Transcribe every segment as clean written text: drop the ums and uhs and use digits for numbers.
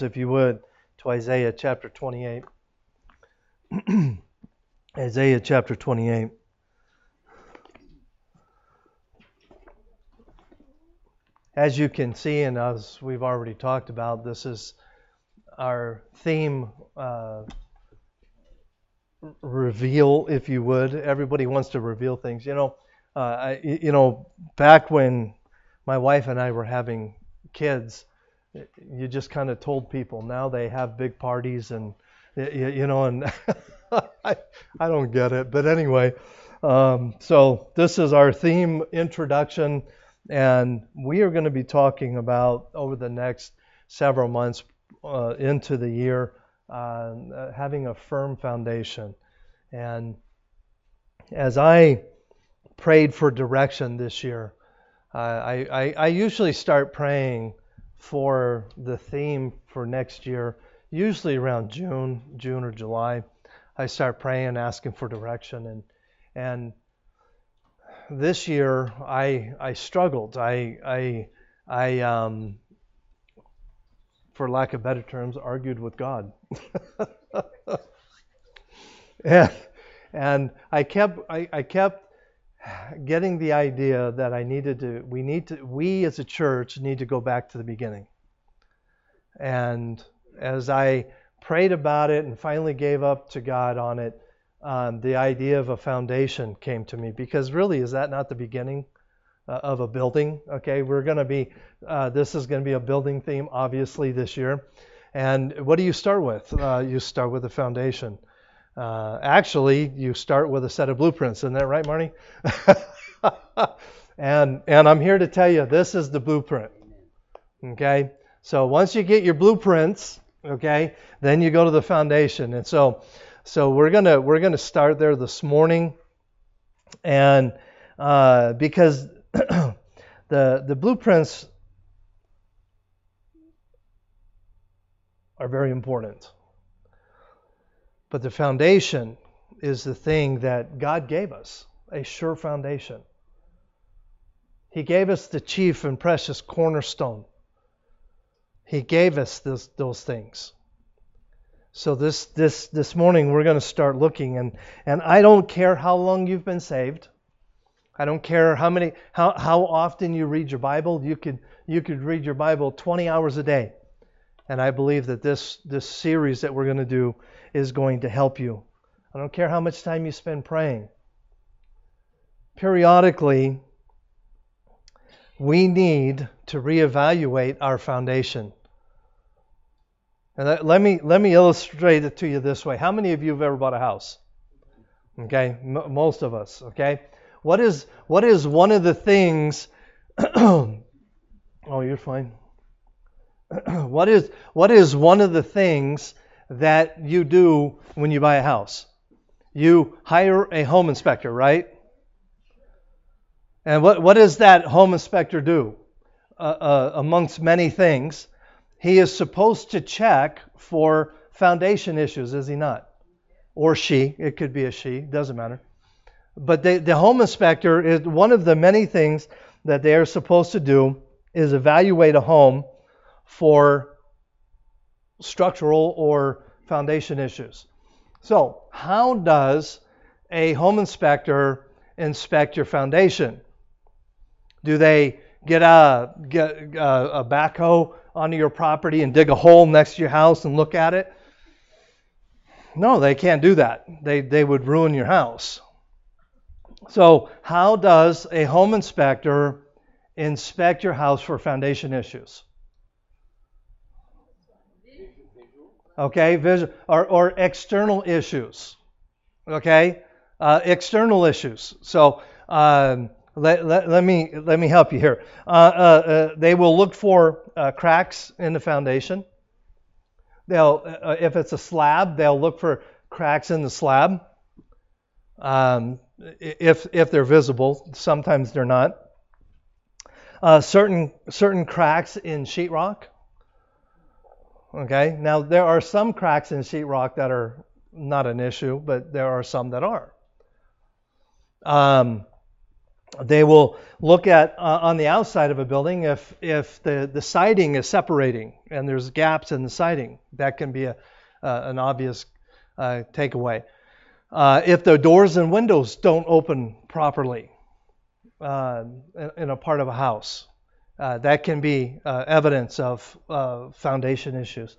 If you would, to Isaiah chapter 28. Isaiah chapter 28. As you can see, and as we've already talked about, this is our theme reveal, if you would. Everybody wants to reveal things. Back when my wife and I were having kids, you just kind of told people. Now they have big parties and, and I don't get it. But anyway, so this is our theme introduction, and we are going to be talking about over the next several months into the year, having a firm foundation. And as I prayed for direction this year, I usually start praying for the theme for next year, usually around June or July. I start praying, asking for direction, and this year I struggled. I for lack of better terms, argued with God, and I kept getting the idea that we as a church need to go back to the beginning. And as I prayed about it and finally gave up to God on it, the idea of a foundation came to me, because really, is that not the beginning of a building? Okay, this is going to be a building theme, obviously, this year. And what do you start with? You start with a foundation. Actually, you start with a set of blueprints. Isn't that right, Marnie? And I'm here to tell you, this is the blueprint. Okay? So once you get your blueprints, okay, then you go to the foundation. And so we're gonna start there this morning, and because the blueprints are very important. But the foundation is the thing that God gave us, a sure foundation. He gave us the chief and precious cornerstone. He gave us those things. So this morning we're going to start looking, and I don't care how long you've been saved. I don't care how often you read your Bible. You could read your Bible 20 hours a day. And I believe that this series that we're going to do is going to help you. I don't care how much time you spend praying. Periodically, we need to reevaluate our foundation. And let me illustrate it to you this way. How many of you have ever bought a house? Okay, most of us. Okay, what is one of the things? Oh, you're fine. What is one of the things that you do when you buy a house? You hire a home inspector, right? And what does that home inspector do? Amongst many things, he is supposed to check for foundation issues, is he not? Or she, it could be a she, doesn't matter. But the home inspector, is one of the many things that they are supposed to do is evaluate a home for structural or foundation issues. So, how does a home inspector inspect your foundation? Do they get a backhoe onto your property and dig a hole next to your house and look at it? No, they can't do that. They would ruin your house. So, how does a home inspector inspect your house for foundation issues? Okay, visual or external issues. Okay, external issues. So let me help you here. They will look for cracks in the foundation. They'll if it's a slab, they'll look for cracks in the slab. If they're visible, sometimes they're not. Certain cracks in sheetrock. Okay, now there are some cracks in sheetrock that are not an issue, but there are some that are. They will look at on the outside of a building if the siding is separating and there's gaps in the siding. That can be an obvious takeaway. If the doors and windows don't open properly in a part of a house, that can be evidence of foundation issues.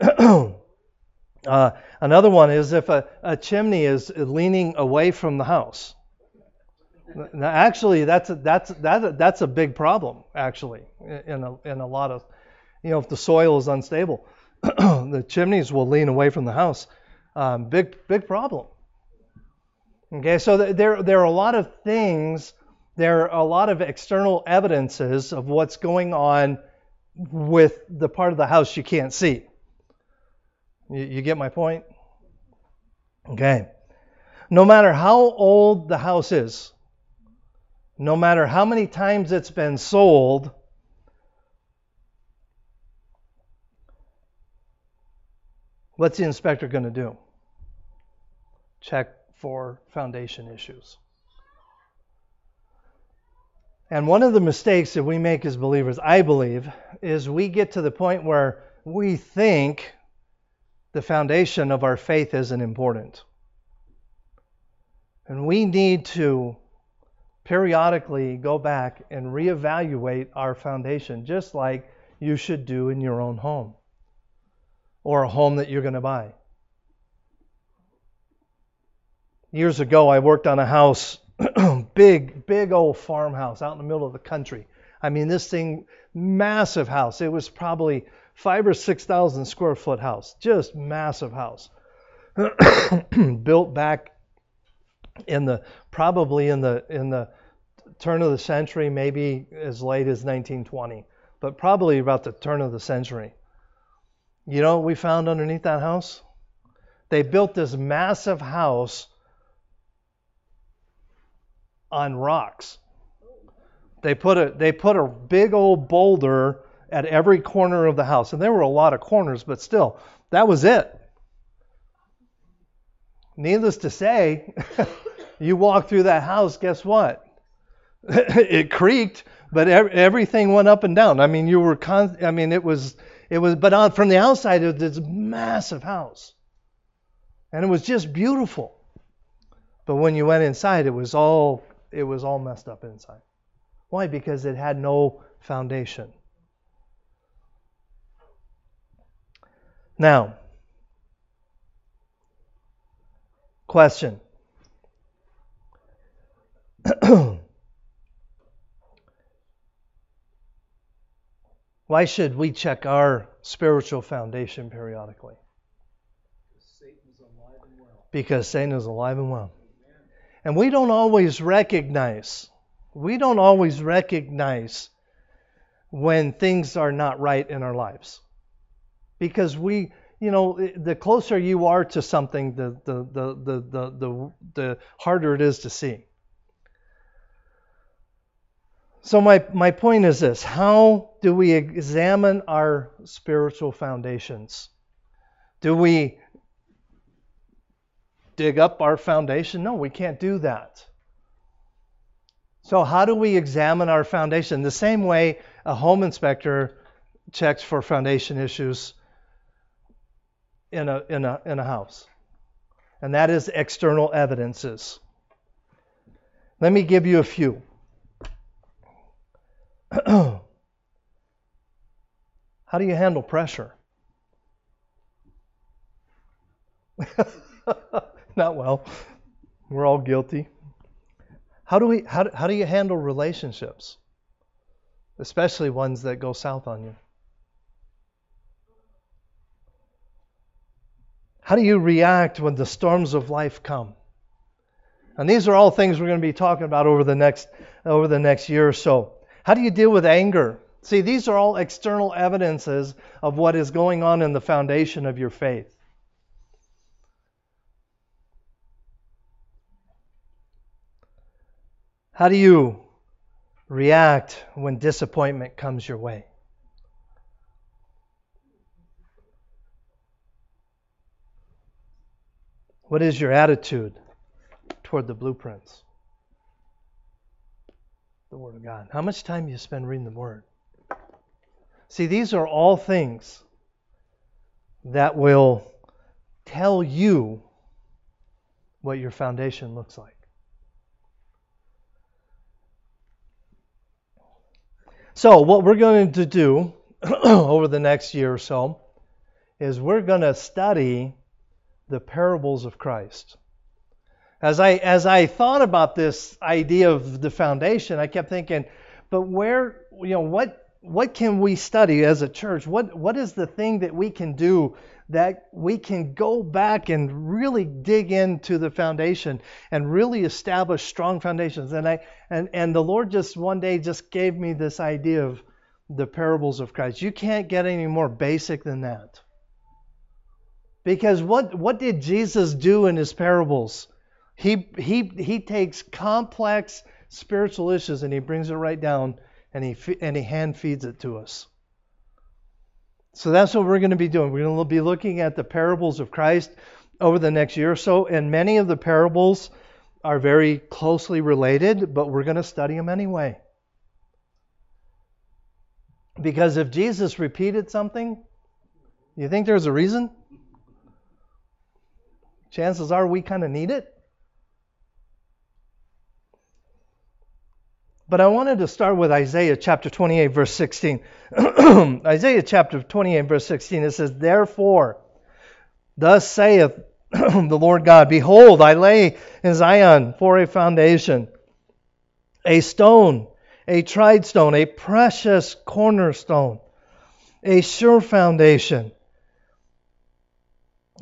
Another one is if a chimney is leaning away from the house. Now, actually, that's a big problem. Actually, in a lot of, if the soil is unstable, the chimneys will lean away from the house. Big problem. Okay, so there are a lot of things. There are a lot of external evidences of what's going on with the part of the house you can't see. You get my point? Okay. No matter how old the house is, no matter how many times it's been sold, what's the inspector going to do? Check for foundation issues. And one of the mistakes that we make as believers, I believe, is we get to the point where we think the foundation of our faith isn't important. And we need to periodically go back and reevaluate our foundation, just like you should do in your own home or a home that you're going to buy. Years ago, I worked on a house, big old farmhouse out in the middle of the country. I mean, this thing, massive house. It was probably 5,000 or 6,000 square foot house, just massive house, built back in the turn of the century, maybe as late as 1920, but probably about the turn of the century. You know what we found underneath that house? They built this massive house on rocks. They put a big old boulder at every corner of the house, and there were a lot of corners, but still, that was it. Needless to say, you walk through that house, guess what? It creaked, but everything went up and down. I mean, but from the outside, it was this massive house, and it was just beautiful. But when you went inside, it was all messed up inside. Why? Because it had no foundation. Now, question. Why should we check our spiritual foundation periodically? Because Satan is alive and well. Amen. And we don't always recognize when things are not right in our lives. Because the closer you are to something, the harder it is to see. So my point is this: how do we examine our spiritual foundations? Do we dig up our foundation? No, we can't do that. So how do we examine our foundation? The same way a home inspector checks for foundation issues in a house, and that is external evidences. Let me give you a few. How do you handle pressure? Not well. We're all guilty. How do you handle relationships, especially ones that go south on you? How do you react when the storms of life come? And these are all things we're going to be talking about over the next year or so. How do you deal with anger? See, these are all external evidences of what is going on in the foundation of your faith. How do you react when disappointment comes your way? What is your attitude toward the blueprints? the Word of God. How much time you spend reading the Word. See, these are all things that will tell you what your foundation looks like. So what we're going to do over the next year or so is we're going to study the parables of Christ. As I thought about this idea of the foundation, I kept thinking, but where, you know, what can we study as a church? What is the thing that we can do that we can go back and really dig into the foundation and really establish strong foundations? And the Lord just one day just gave me this idea of the parables of Christ. You can't get any more basic than that. Because what did Jesus do in his parables? He takes complex spiritual issues and he brings it right down and he hand feeds it to us. So that's what we're going to be doing. We're going to be looking at the parables of Christ over the next year or so, and many of the parables are very closely related, but we're going to study them anyway. Because if Jesus repeated something, you think there's a reason? Chances are we kind of need it. But I wanted to start with Isaiah chapter 28, verse 16. Isaiah chapter 28, verse 16, it says, "Therefore, thus saith the Lord God, Behold, I lay in Zion for a foundation, a stone, a tried stone, a precious cornerstone, a sure foundation.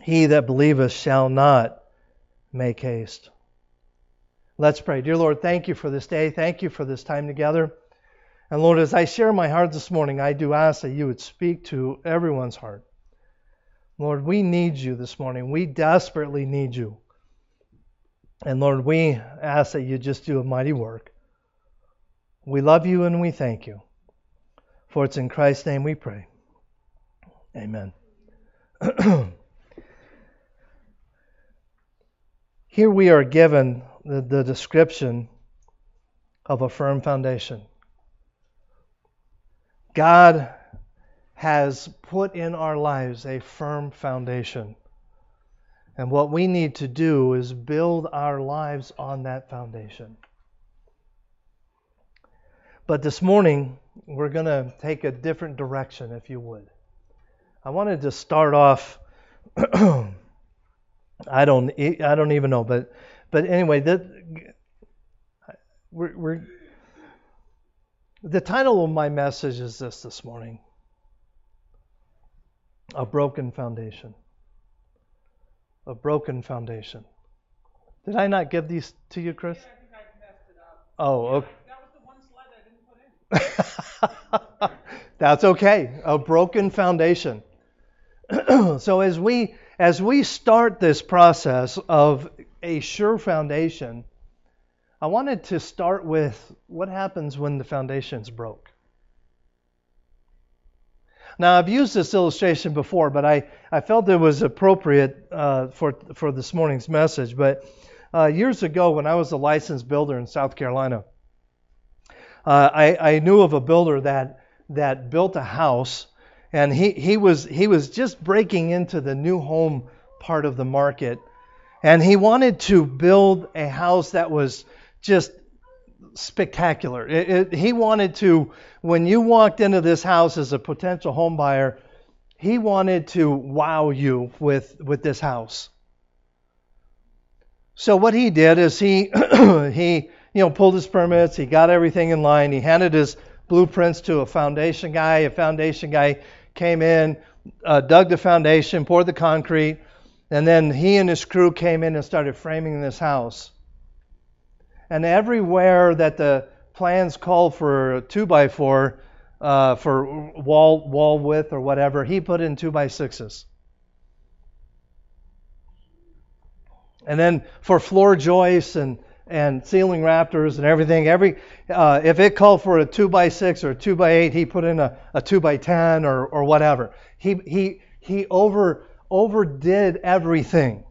He that believeth shall not make haste." Let's pray. Dear Lord, thank you for this day. Thank you for this time together. And Lord, as I share my heart this morning, I do ask that you would speak to everyone's heart. Lord, we need you this morning. We desperately need you. And Lord, we ask that you just do a mighty work. We love you and we thank you. For it's in Christ's name we pray. Amen. Here we are given the description of a firm foundation. God has put in our lives a firm foundation. And what we need to do is build our lives on that foundation. But this morning, we're going to take a different direction, if you would. I wanted to start off, I don't even know, but anyway, the title of my message is this morning: a broken foundation. A broken foundation. Did I not give these to you, Chris? Yeah, I think I messed it up. Oh, okay. That was the one slide I didn't put in. That's okay. A broken foundation. So as we start this process of a sure foundation, I wanted to start with what happens when the foundation's broke. Now, I've used this illustration before, but I felt it was appropriate for this morning's message. But years ago, when I was a licensed builder in South Carolina, I knew of a builder that built a house, and he was just breaking into the new home part of the market. And he wanted to build a house that was just spectacular. He wanted to, when you walked into this house as a potential home buyer, he wanted to wow you with this house. So what he did is he pulled his permits, he got everything in line, he handed his blueprints to a foundation guy. A foundation guy came in, dug the foundation, poured the concrete. And then he and his crew came in and started framing this house. And everywhere that the plans called for 2x4 for wall width or whatever, he put in 2x6s. And then for floor joists and ceiling rafters and everything, if it called for a 2x6 or a 2x8, he put in a 2x10 or whatever. He overdid everything.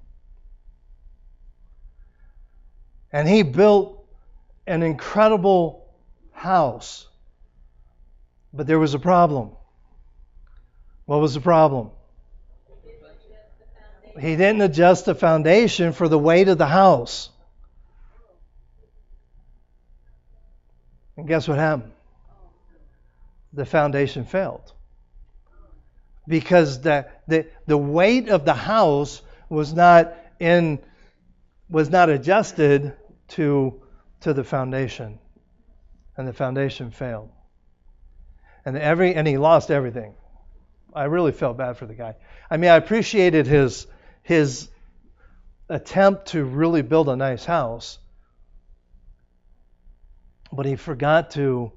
And he built an incredible house. But there was a problem. What was the problem? He didn't adjust the foundation for the weight of the house. And guess what happened? The foundation failed. Because the weight of the house was not adjusted to the foundation. And the foundation failed. And he lost everything. I really felt bad for the guy. I mean, I appreciated his attempt to really build a nice house, but he forgot to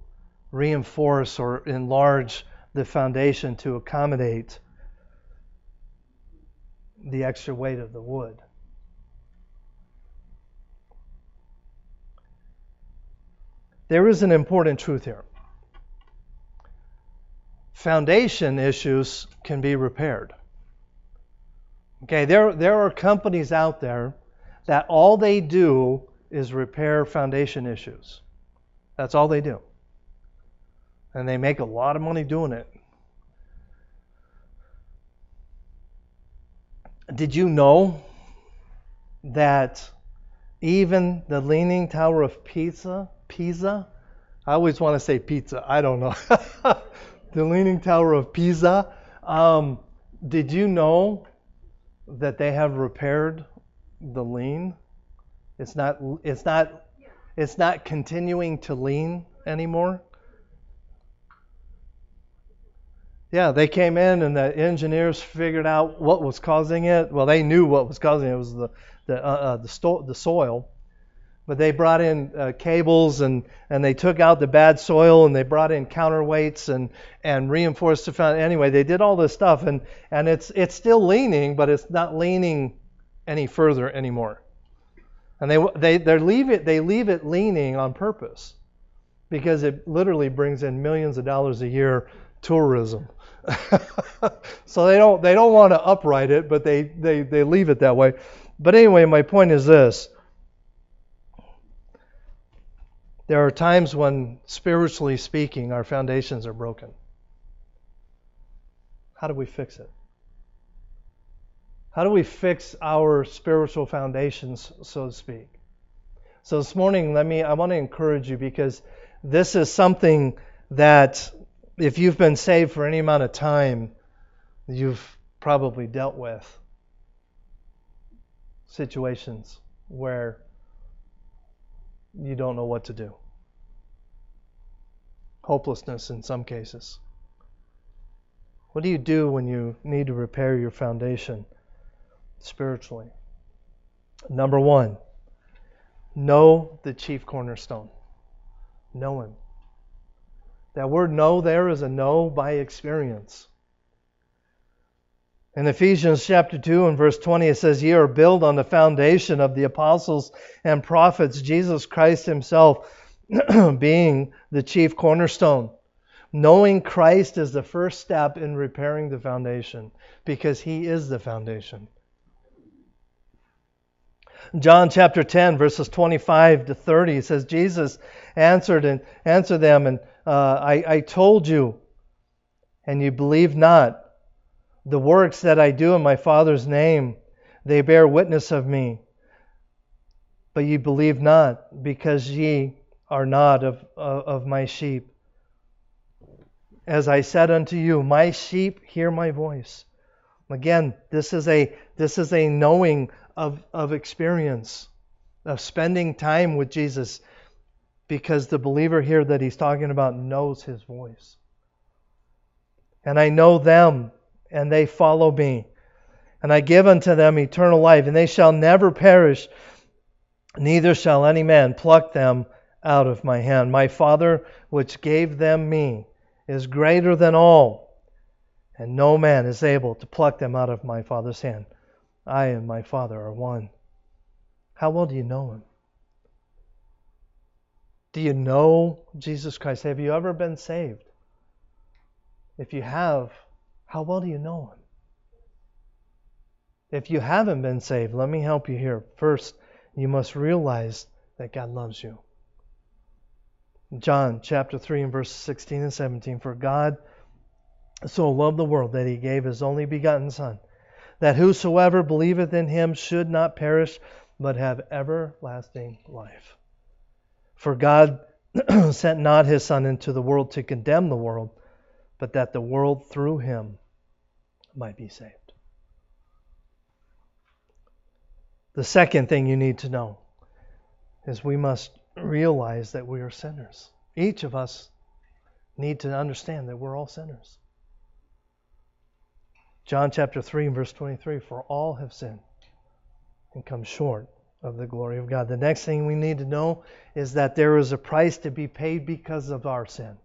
reinforce or enlarge the foundation to accommodate the extra weight of the wood. There is an important truth here. Foundation issues can be repaired. Okay, there are companies out there that all they do is repair foundation issues. That's all they do. And they make a lot of money doing it. Did you know that even the Leaning Tower of Pisa? I always want to say pizza. I don't know. The Leaning Tower of Pisa. Did you know that they have repaired the lean? It's not continuing to lean anymore. Yeah, they came in and the engineers figured out what was causing it. Well, they knew what was causing it. It was the soil. But they brought in cables and they took out the bad soil and they brought in counterweights and reinforced the foundation. Anyway, they did all this stuff and it's still leaning, but it's not leaning any further anymore. And they leave it leaning on purpose because it literally brings in millions of dollars a year tourism. So they don't want to upright it, but they leave it that way. But anyway, my point is this. There are times when, spiritually speaking, our foundations are broken. How do we fix it? How do we fix our spiritual foundations, so to speak? So this morning, I want to encourage you, because this is something that if you've been saved for any amount of time, you've probably dealt with situations where you don't know what to do. Hopelessness in some cases. What do you do when you need to repair your foundation spiritually? Number one, know the chief cornerstone. Know him. That word know there is a know by experience. In Ephesians chapter 2 and verse 20, it says, "Ye are built on the foundation of the apostles and prophets, Jesus Christ himself being the chief cornerstone." Knowing Christ is the first step in repairing the foundation, because he is the foundation. John chapter 10, verses 25 to 30, it says, "Jesus answered them, I told you, and you believe not. The works that I do in my Father's name, they bear witness of me. But ye believe not, because ye are not of my sheep. As I said unto you, my sheep hear my voice." Again, this is a knowing of experience, of spending time with Jesus, because the believer here that he's talking about knows his voice. "And I know them, and they follow me. And I give unto them eternal life, and they shall never perish, neither shall any man pluck them out of my hand. My Father, which gave them me, is greater than all, and no man is able to pluck them out of my Father's hand. I and my Father are one." How well do you know him? Do you know Jesus Christ? Have you ever been saved? If you have, how well do you know him? If you haven't been saved, let me help you here. First, you must realize that God loves you. John chapter 3 and verse 16 and 17. For God so loved the world that he gave his only begotten Son, that whosoever believeth in him should not perish, but have everlasting life. For God sent not his Son into the world to condemn the world, but that the world through him might be saved. The second thing you need to know is we must realize that we are sinners. Each of us need to understand that we're all sinners. John chapter 3 and verse 23, for all have sinned and come short of the glory of God. The next thing we need to know is that there is a price to be paid because of our sin.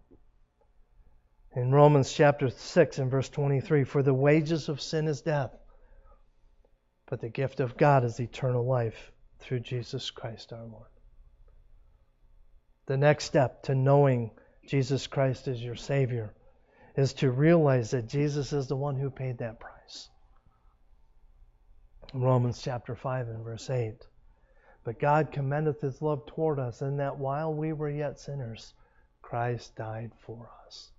In Romans chapter 6 and verse 23, for the wages of sin is death, but the gift of God is eternal life through Jesus Christ our Lord. The next step to knowing Jesus Christ as your Savior is to realize that Jesus is the one who paid that price. Romans chapter 5 and verse 8. But God commendeth his love toward us, in that while we were yet sinners, Christ died for us.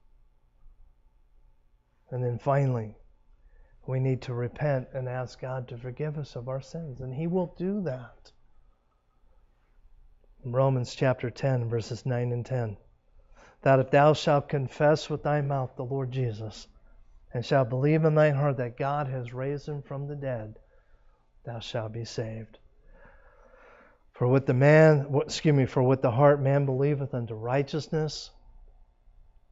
And then finally, we need to repent and ask God to forgive us of our sins, and he will do that. Romans chapter 10, verses 9 and 10. That if thou shalt confess with thy mouth the Lord Jesus, and shalt believe in thine heart that God has raised him from the dead, thou shalt be saved. For with the heart man believeth unto righteousness,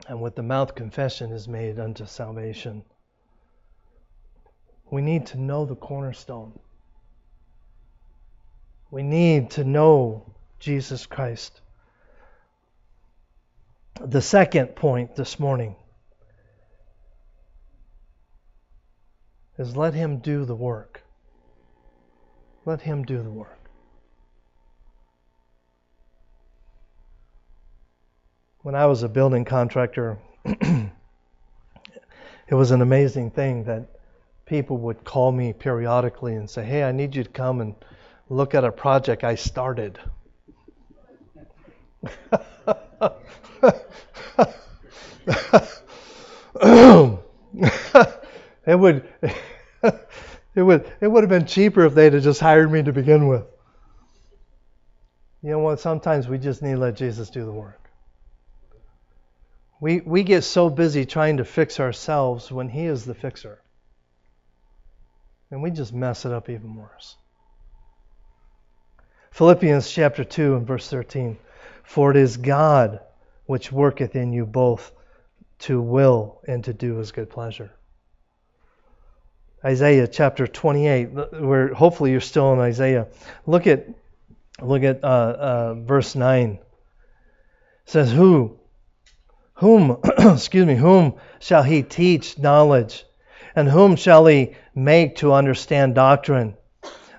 and with the mouth confession is made unto salvation. We need to know the cornerstone. We need to know Jesus Christ. The second point this morning is let him do the work. Let him do the work. When I was a building contractor, it was an amazing thing that people would call me periodically and say, hey, I need you to come and look at a project I started. It would have been cheaper if they'd have just hired me to begin with. You know what? Sometimes we just need to let Jesus do the work. We get so busy trying to fix ourselves when he is the fixer, and we just mess it up even worse. Philippians chapter 2 and verse 13. For it is God which worketh in you both to will and to do his good pleasure. Isaiah chapter 28, where hopefully you're still in Isaiah. Look at verse 9. It says, whom shall he teach knowledge? And whom shall he make to understand doctrine?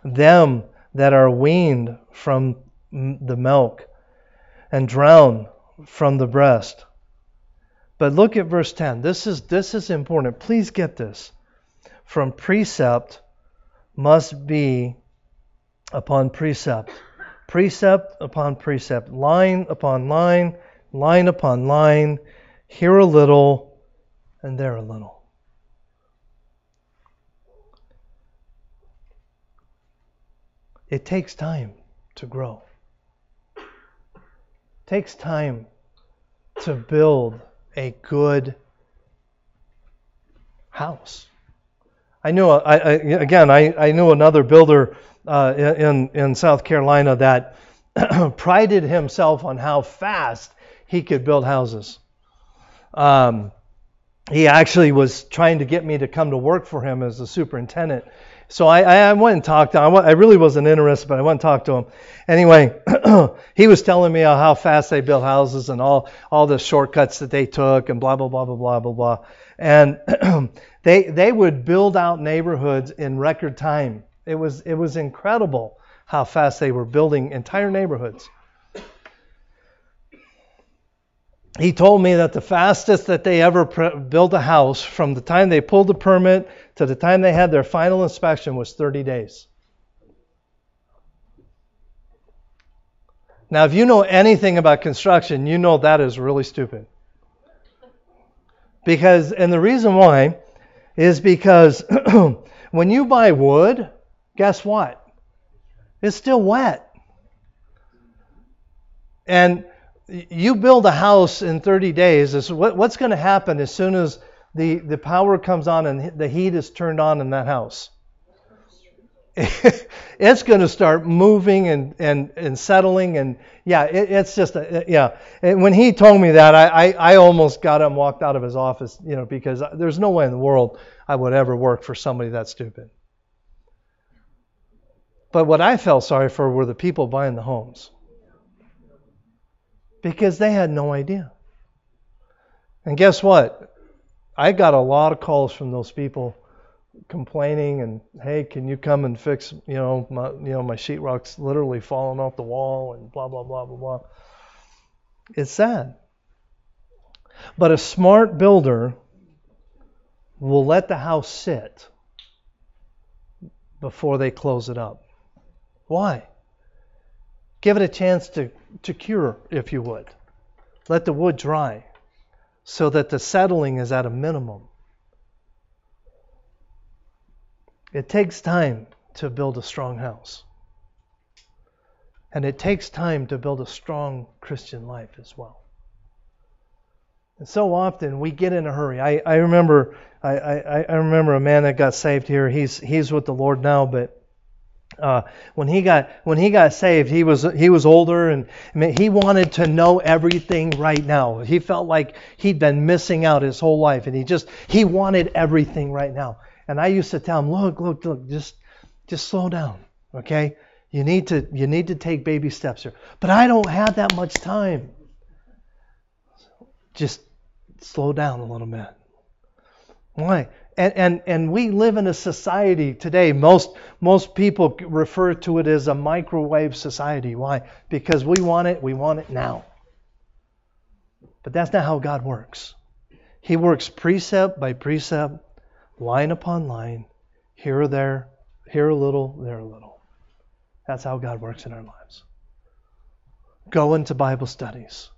Them that are weaned from the milk and drown from the breast. But look at verse 10. This is important. Please get this. From precept must be upon precept. Precept upon precept. Line upon line. Line upon line. Here a little and there a little. It takes time to grow. It takes time to build a good house. I knew another builder in South Carolina that prided himself on how fast he could build houses. He actually was trying to get me to come to work for him as a superintendent. So I went and talked to him. I really wasn't interested, but I went and talked to him. Anyway, he was telling me how fast they built houses and all the shortcuts that they took and blah, blah, blah, blah, blah, blah, blah. And they would build out neighborhoods in record time. It was incredible how fast they were building entire neighborhoods. He told me that the fastest that they ever built a house, from the time they pulled the permit to the time they had their final inspection, was 30 days. Now, if you know anything about construction, you know that is really stupid. And the reason why is because when you buy wood, guess what? It's still wet. And you build a house in 30 days. What's going to happen as soon as the power comes on and the heat is turned on in that house? It's going to start moving and settling, and it's just. And when he told me that, I almost got up and walked out of his office, because there's no way in the world I would ever work for somebody that stupid. But what I felt sorry for were the people buying the homes, because they had no idea. And guess what? I got a lot of calls from those people complaining, and hey, can you come and fix my sheetrock's literally falling off the wall and blah blah blah blah blah. It's sad. But a smart builder will let the house sit before they close it up. Why? Give it a chance to cure, if you would. Let the wood dry so that the settling is at a minimum. It takes time to build a strong house. And it takes time to build a strong Christian life as well. And so often we get in a hurry. I remember a man that got saved here. He's with the Lord now, but when he got saved, he was older, and he wanted to know everything right now. He felt like he'd been missing out his whole life, and he wanted everything right now. And I used to tell him, look, just slow down, okay? You need to take baby steps here. But I don't have that much time. Just slow down a little bit. Why? And we live in a society today. Most people refer to it as a microwave society. Why? Because we want it now. But that's not how God works. He works precept by precept, line upon line, here or there, here a little, there a little. That's how God works in our lives. Go into Bible studies.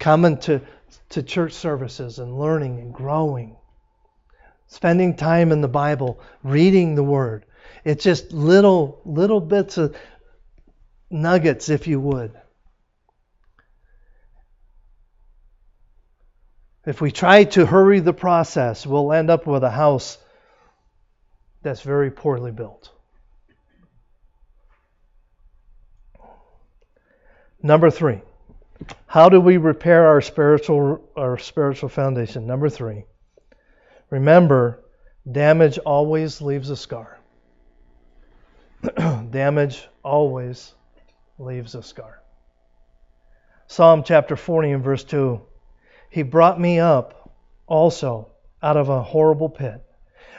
Come into church services and learning and growing. Spending time in the Bible, reading the Word. It's just little bits of nuggets, if you would. If we try to hurry the process, we'll end up with a house that's very poorly built. Number three, how do we repair our spiritual foundation? Number three, remember, damage always leaves a scar. Damage always leaves a scar. Psalm chapter 40 and verse 2. He brought me up also out of a horrible pit,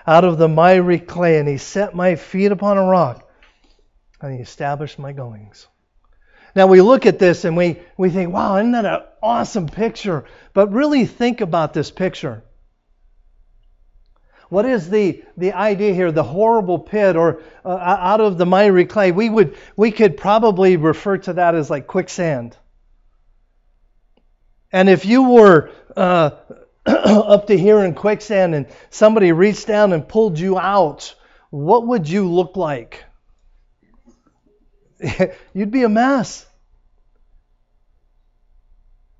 out of the miry clay, and he set my feet upon a rock, and he established my goings. Now we look at this and we think, wow, isn't that an awesome picture? But really think about this picture. What is the idea here? The horrible pit, or out of the miry clay. We could probably refer to that as like quicksand. And if you were up to here in quicksand and somebody reached down and pulled you out, what would you look like? You'd be a mess.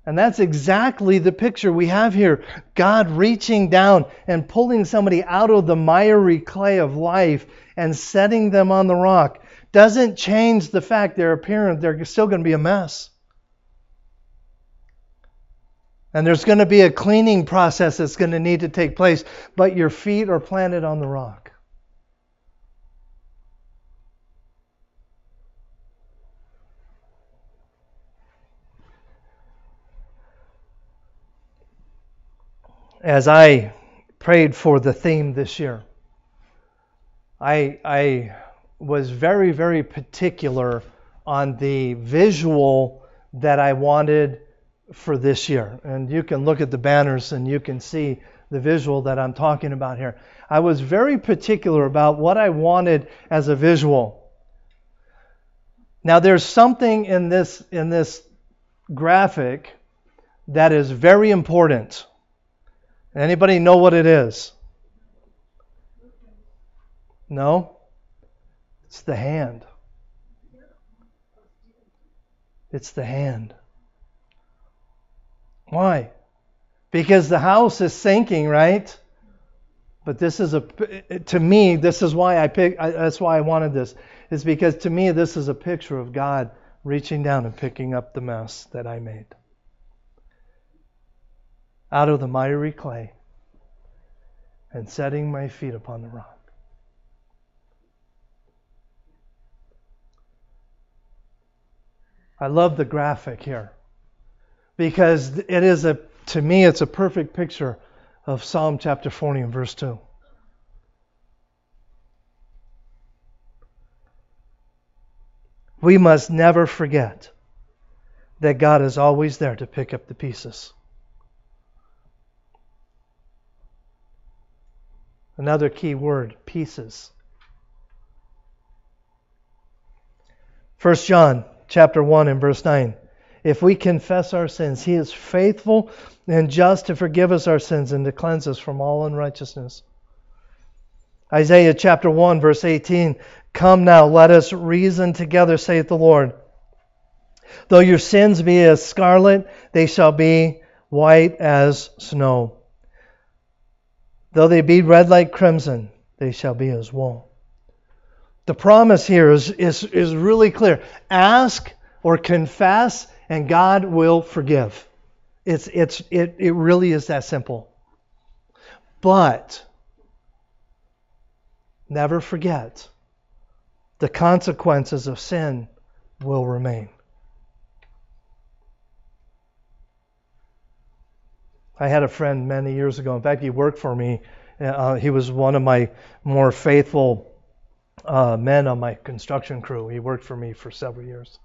And that's exactly the picture we have here. God reaching down and pulling somebody out of the miry clay of life and setting them on the rock. Doesn't change the fact their appearance, they're still going to be a mess. And there's going to be a cleaning process that's going to need to take place, but your feet are planted on the rock. As I prayed for the theme this year, I was very, very particular on the visual that I wanted for this year. And you can look at the banners and you can see the visual that I'm talking about here. I was very particular about what I wanted as a visual. Now there's something in this graphic that is very important. Anybody know what it is? No? It's the hand. It's the hand. Why? Because the house is sinking, right? But this is that's why I wanted this. It's because to me this is a picture of God reaching down and picking up the mess that I made. Out of the miry clay and setting my feet upon the rock. I love the graphic here because it is it's a perfect picture of Psalm chapter 40 and verse 2. We must never forget that God is always there to pick up the pieces. Another key word, pieces. 1 John chapter 1 and verse 9. If we confess our sins, He is faithful and just to forgive us our sins and to cleanse us from all unrighteousness. Isaiah chapter 1 verse 18. Come now, let us reason together, saith the Lord. Though your sins be as scarlet, they shall be white as snow. Though they be red like crimson, they shall be as wool. The promise here is really clear. Ask or confess, and God will forgive. It really is that simple. But never forget, the consequences of sin will remain. I had a friend many years ago. In fact, he worked for me. He was one of my more faithful men on my construction crew. He worked for me for several years.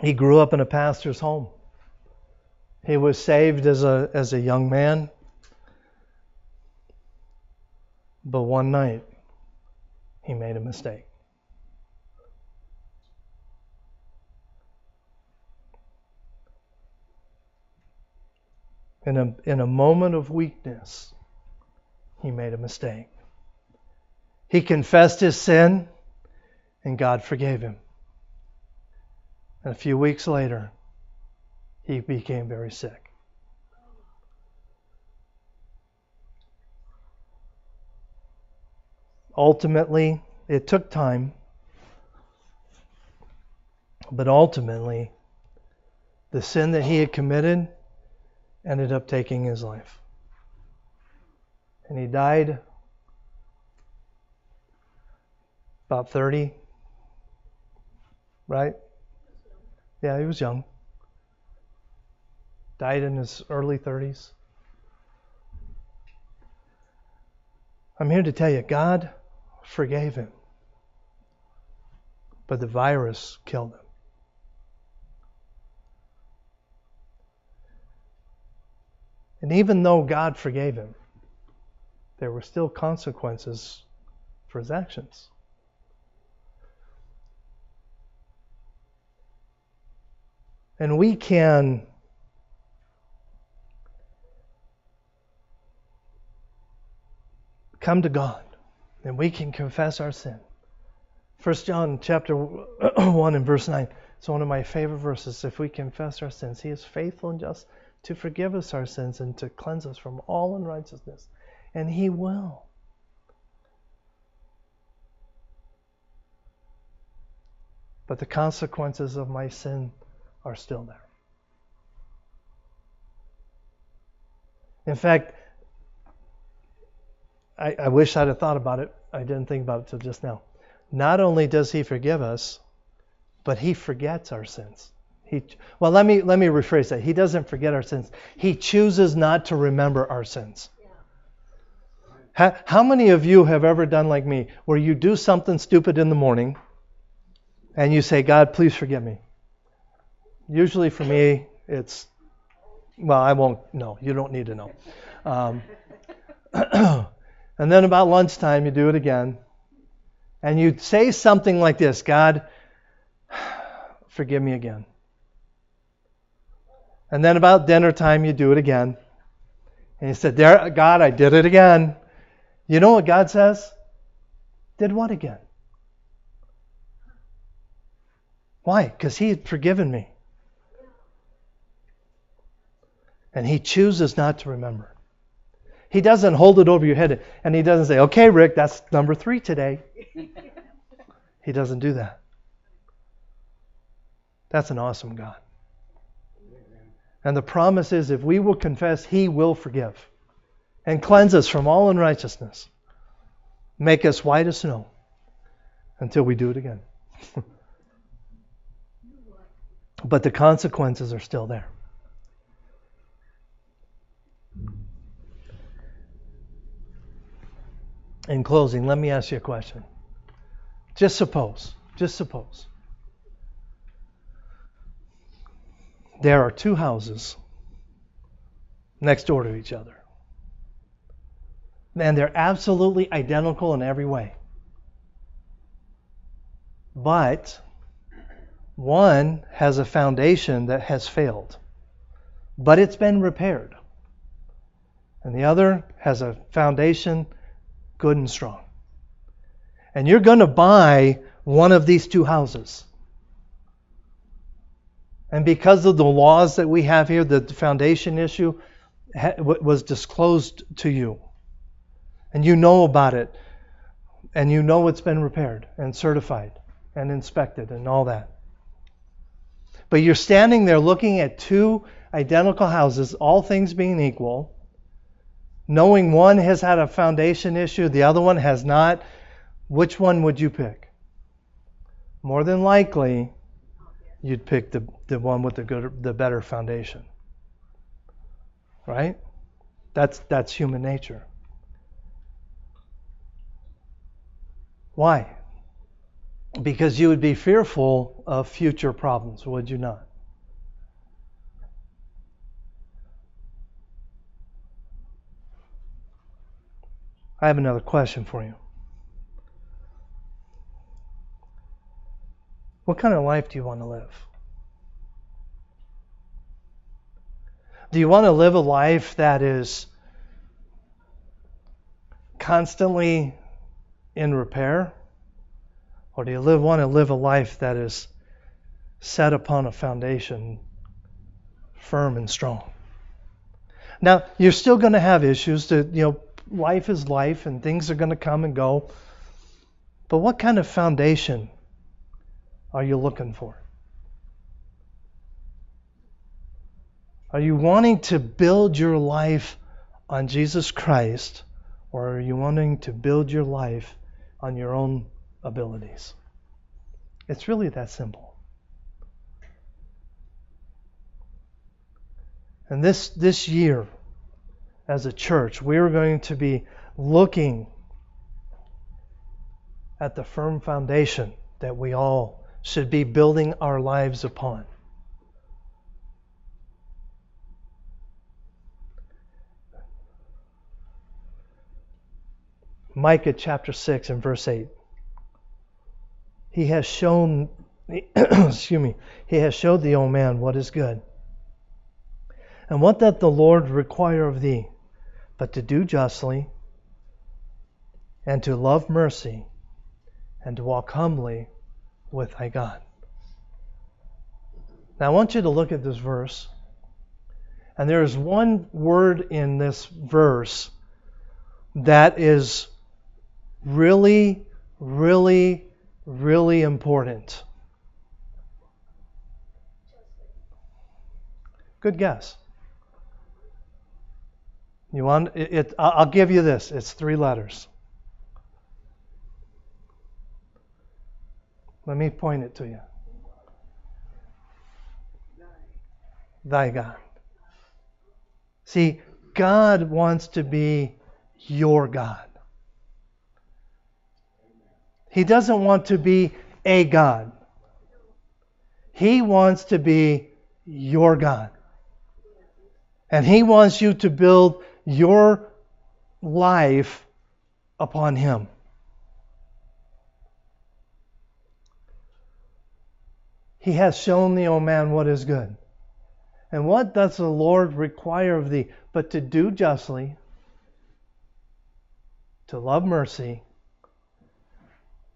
He grew up in a pastor's home. He was saved as a young man. But one night, he made a mistake. In a moment of weakness, he made a mistake. He confessed his sin, and God forgave him. And a few weeks later, he became very sick. Ultimately, it took time, but ultimately, the sin that he had committed ended up taking his life. And he died about 30, right? Yeah, he was young. Died in his early 30s. I'm here to tell you, God forgave him, but the virus killed him. And even though God forgave him, there were still consequences for his actions. And we can come to God, and we can confess our sin. 1 John chapter 1 and verse 9. It's one of my favorite verses. If we confess our sins, He is faithful and just to forgive us our sins and to cleanse us from all unrighteousness. And He will. But the consequences of my sin are still there. In fact, I wish I'd have thought about it. I didn't think about it till just now. Not only does He forgive us, but He forgets our sins. Let me rephrase that. He doesn't forget our sins. He chooses not to remember our sins. Yeah. How many of you have ever done like me, where you do something stupid in the morning, and you say, God, please forgive me? Usually for me, it's, you don't need to know. And then about lunchtime, you do it again. and you say something like this, God, forgive me again. And then about dinner time, you do it again. And you said, there, God, I did it again. You know what God says? Did what again? Why? Because He had forgiven me. And He chooses not to remember. He doesn't hold it over your head, and He doesn't say, okay, Rick, that's number 3 today. He doesn't do that. That's an awesome God. And the promise is, if we will confess, He will forgive and cleanse us from all unrighteousness. Make us white as snow until we do it again. But the consequences are still there. In closing, let me ask you a question. Just suppose. There are 2 houses next door to each other. And they're absolutely identical in every way. But one has a foundation that has failed, but it's been repaired. And the other has a foundation good and strong. And you're going to buy one of these 2 houses. And because of the laws that we have here, the foundation issue was disclosed to you. And you know about it. And you know it's been repaired and certified and inspected and all that. But you're standing there looking at 2 identical houses, all things being equal, knowing one has had a foundation issue, the other one has not. Which one would you pick? More than likely, you'd pick the one with the better foundation. Right? That's human nature. Why? Because you would be fearful of future problems, would you not? I have another question for you. What kind of life do you want to live? Do you want to live a life that is constantly in repair? Or do you want to live a life that is set upon a foundation firm and strong? Now, you're still going to have issues that, life is life and things are going to come and go. But what kind of foundation are you looking for? Are you wanting to build your life on Jesus Christ, or are you wanting to build your life on your own abilities? It's really that simple. And this year, as a church, we are going to be looking at the firm foundation that we all should be building our lives upon. Micah chapter 6 and verse 8. He has showed the old man what is good, and what doth the Lord require of thee, but to do justly, and to love mercy, and to walk humbly with thy God. Now I want you to look at this verse. And there is one word in this verse that is really, really, really important. Good guess. You want it? I'll give you this. It's 3 letters. Let me point it to you. Thy God. See, God wants to be your God. He doesn't want to be a God. He wants to be your God. And He wants you to build your life upon Him. He has shown thee, O man, what is good. And what does the Lord require of thee but to do justly, to love mercy,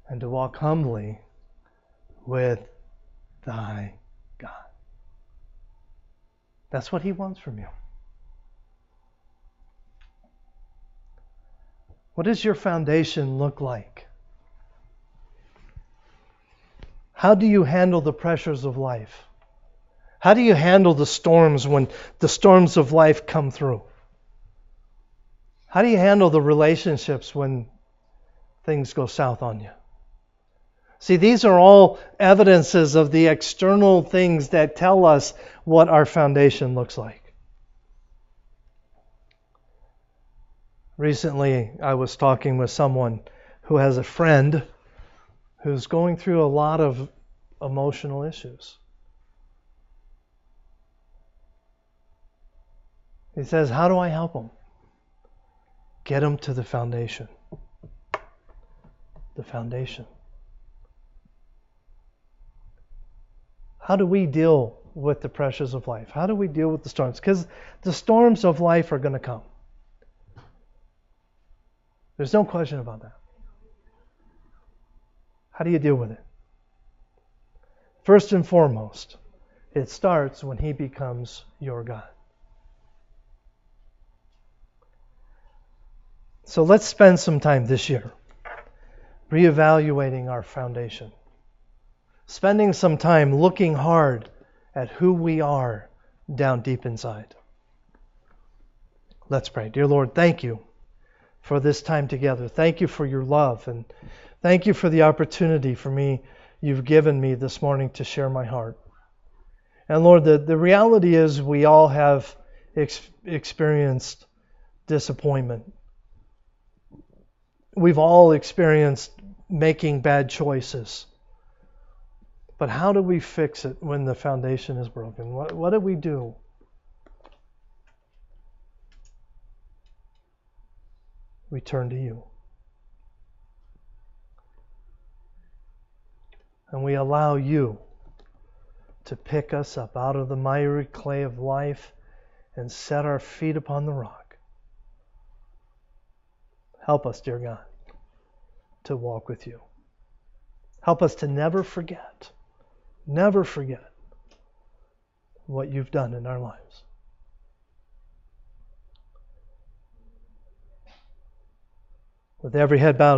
and to walk humbly with thy God. That's what He wants from you. What does your foundation look like? How do you handle the pressures of life? How do you handle the storms when the storms of life come through? How do you handle the relationships when things go south on you? See, these are all evidences of the external things that tell us what our foundation looks like. Recently, I was talking with someone who has a friend who's going through a lot of emotional issues. He says, how do I help him? Get him to the foundation. The foundation. How do we deal with the pressures of life? How do we deal with the storms? Because the storms of life are going to come. There's no question about that. How do you deal with it? First and foremost, it starts when He becomes your God. So let's spend some time this year reevaluating our foundation, spending some time looking hard at who we are down deep inside. Let's pray. Dear Lord, thank you for this time together. Thank you for your love, and thank you for the opportunity you've given me this morning to share my heart. And Lord, the reality is we all have experienced disappointment. We've all experienced making bad choices. But how do we fix it when the foundation is broken? What do we do? We turn to you. And we allow you to pick us up out of the miry clay of life and set our feet upon the rock. Help us, dear God, to walk with you. Help us to never forget what you've done in our lives. With every head bowed.